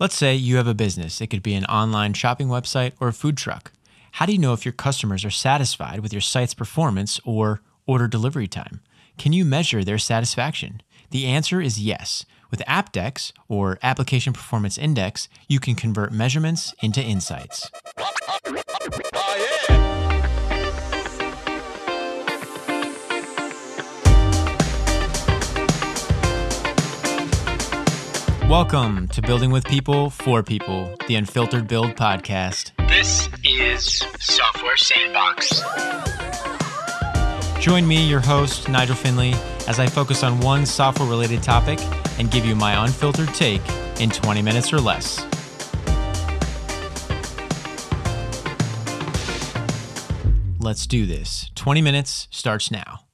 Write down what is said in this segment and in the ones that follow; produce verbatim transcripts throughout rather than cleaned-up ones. Let's say you have a business. It could be an online shopping website or a food truck. How do you know if your customers are satisfied with your site's performance or order delivery time? Can you measure their satisfaction? The answer is yes. With Apdex, or Application Performance Index, you can convert measurements into insights. Oh, yeah. Welcome to Building with People for People, the Unfiltered Build podcast. This is Software Sandbox. Join me, your host, Nigel Finley, as I focus on one software-related topic and give you my unfiltered take in twenty minutes or less. Let's do this. twenty minutes starts now.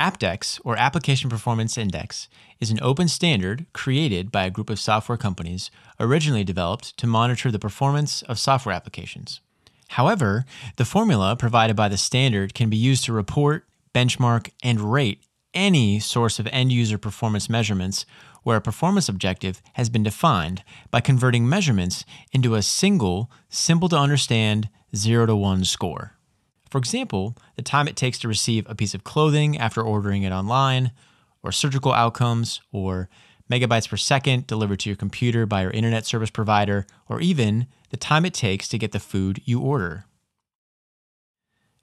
Apdex, or Application Performance Index, is an open standard created by a group of software companies originally developed to monitor the performance of software applications. However, the formula provided by the standard can be used to report, benchmark, and rate any source of end-user performance measurements where a performance objective has been defined by converting measurements into a single, simple-to-understand zero to one score. For example, the time it takes to receive a piece of clothing after ordering it online, or surgical outcomes, or megabytes per second delivered to your computer by your internet service provider, or even the time it takes to get the food you order.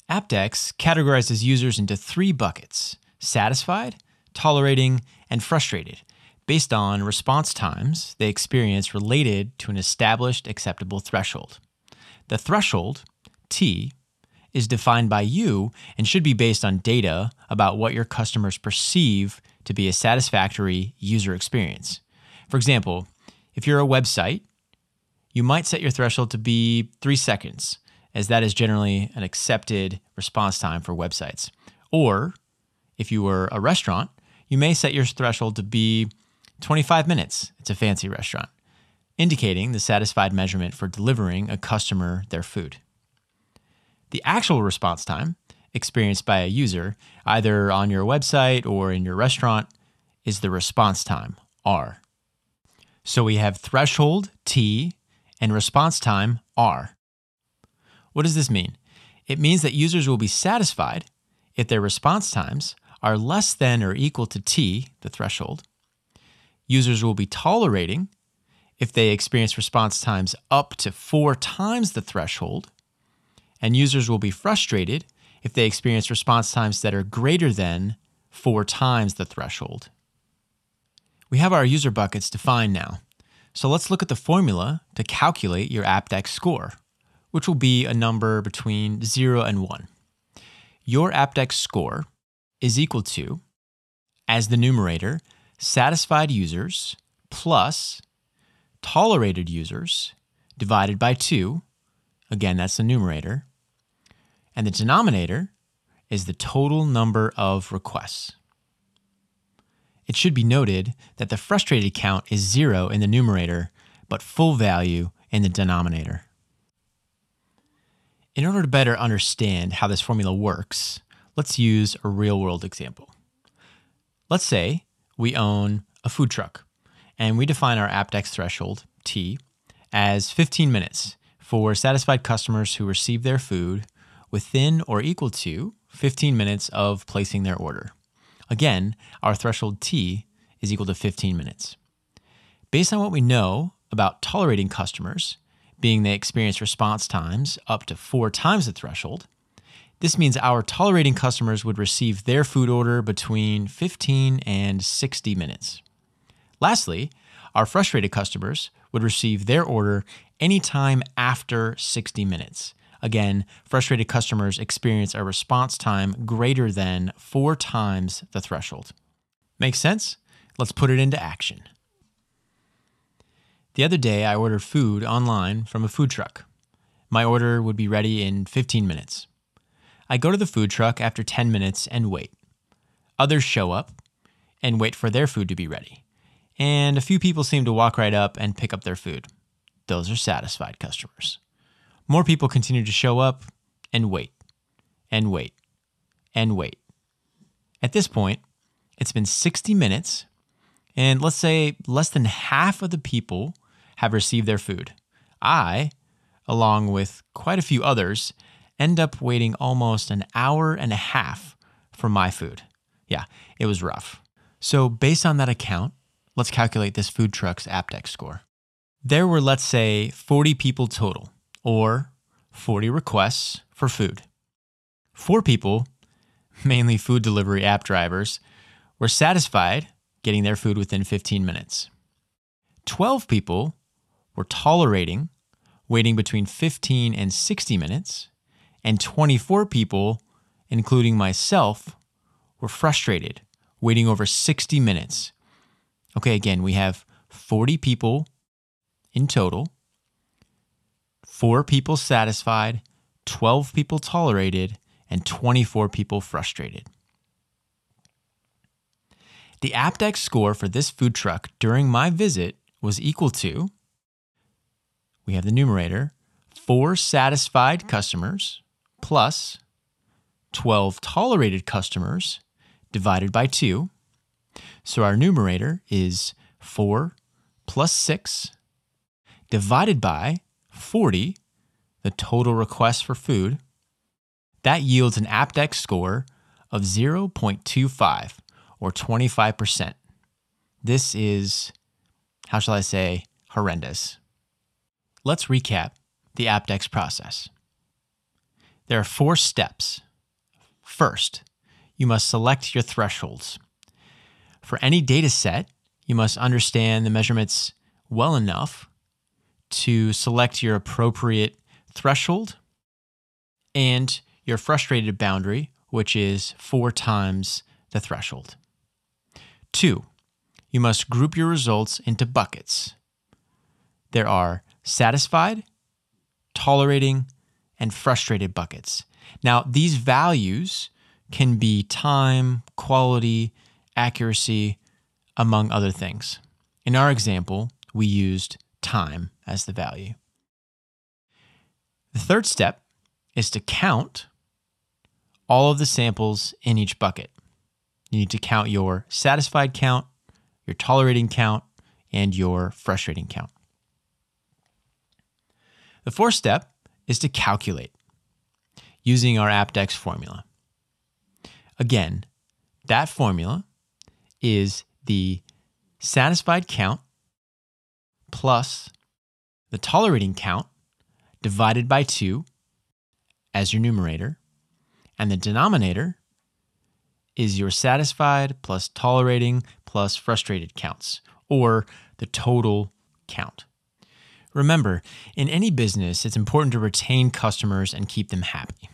Apdex categorizes users into three buckets: satisfied, tolerating, and frustrated, based on response times they experience related to an established acceptable threshold. The threshold, T, is defined by you and should be based on data about what your customers perceive to be a satisfactory user experience. For example, if you're a website, you might set your threshold to be three seconds, as that is generally an accepted response time for websites. Or if you were a restaurant, you may set your threshold to be twenty-five minutes. It's a fancy restaurant, indicating the satisfied measurement for delivering a customer their food. The actual response time experienced by a user, either on your website or in your restaurant, is the response time, R. So we have threshold, T, and response time, R. What does this mean? It means that users will be satisfied if their response times are less than or equal to T, the threshold. Users will be tolerating if they experience response times up to four times the threshold. And users will be frustrated if they experience response times that are greater than four times the threshold. We have our user buckets defined now. So let's look at the formula to calculate your Apdex score, which will be a number between zero and one. Your Apdex score is equal to, as the numerator, satisfied users plus tolerated users divided by two. Again, that's the numerator. And the denominator is the total number of requests. It should be noted that the frustrated count is zero in the numerator, but full value in the denominator. In order to better understand how this formula works, let's use a real-world example. Let's say we own a food truck, and we define our Apdex threshold, T, as fifteen minutes. For satisfied customers who receive their food within or equal to fifteen minutes of placing their order. Again, our threshold T is equal to fifteen minutes. Based on what we know about tolerating customers, being they experience response times up to four times the threshold, this means our tolerating customers would receive their food order between fifteen and sixty minutes. Lastly, our frustrated customers would receive their order anytime after sixty minutes. Again, frustrated customers experience a response time greater than four times the threshold. Makes sense? Let's put it into action. The other day, I ordered food online from a food truck. My order would be ready in fifteen minutes. I go to the food truck after ten minutes and wait. Others show up and wait for their food to be ready. And a few people seem to walk right up and pick up their food. Those are satisfied customers. More people continue to show up and wait, and wait, and wait. At this point, it's been sixty minutes, and let's say less than half of the people have received their food. I, along with quite a few others, end up waiting almost an hour and a half for my food. Yeah, it was rough. So based on that account, let's calculate this food truck's Apdex score. There were, let's say, forty people total, or forty requests for food. Four people, mainly food delivery app drivers, were satisfied getting their food within fifteen minutes. twelve people were tolerating waiting between fifteen and sixty minutes, and twenty-four people, including myself, were frustrated waiting over sixty minutes. Okay, again, we have forty people in total, four people satisfied, twelve people tolerated, and twenty-four people frustrated. The Apdex score for this food truck during my visit was equal to, we have the numerator, four satisfied customers plus twelve tolerated customers divided by two. So our numerator is four plus six divided by forty, the total requests for food. That yields an Apdex score of zero point two five, or twenty-five percent. This is, how shall I say, horrendous. Let's recap the Apdex process. There are four steps. First, you must select your thresholds. For any data set, you must understand the measurements well enough to select your appropriate threshold and your frustrated boundary, which is four times the threshold. Two, you must group your results into buckets. There are satisfied, tolerating, and frustrated buckets. Now, these values can be time, quality, accuracy, among other things. In our example, we used time as the value. The third step is to count all of the samples in each bucket. You need to count your satisfied count, your tolerating count, and your frustrating count. The fourth step is to calculate using our Apdex formula. Again, that formula is the satisfied count plus the tolerating count divided by two as your numerator, and the denominator is your satisfied plus tolerating plus frustrated counts, or the total count. Remember, in any business, it's important to retain customers and keep them happy.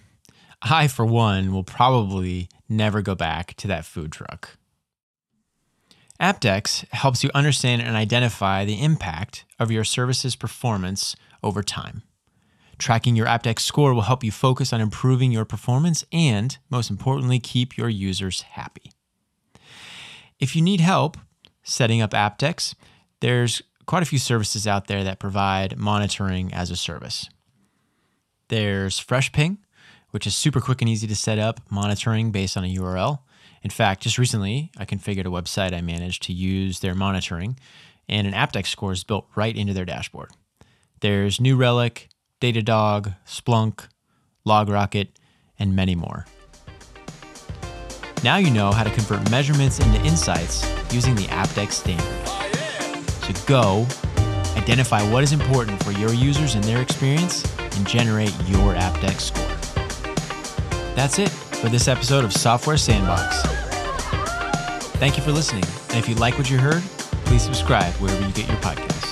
I, for one, will probably never go back to that food truck. Apdex helps you understand and identify the impact of your service's performance over time. Tracking your Apdex score will help you focus on improving your performance and, most importantly, keep your users happy. If you need help setting up Apdex, there's quite a few services out there that provide monitoring as a service. There's FreshPing, which is super quick and easy to set up monitoring based on a U R L. In fact, just recently, I configured a website I managed to use their monitoring, and an Apdex score is built right into their dashboard. There's New Relic, Datadog, Splunk, LogRocket, and many more. Now you know how to convert measurements into insights using the Apdex standard. So go, identify what is important for your users and their experience, and generate your Apdex score. That's it for this episode of Software Sandbox. Thank you for listening, and if you like what you heard, please subscribe wherever you get your podcasts.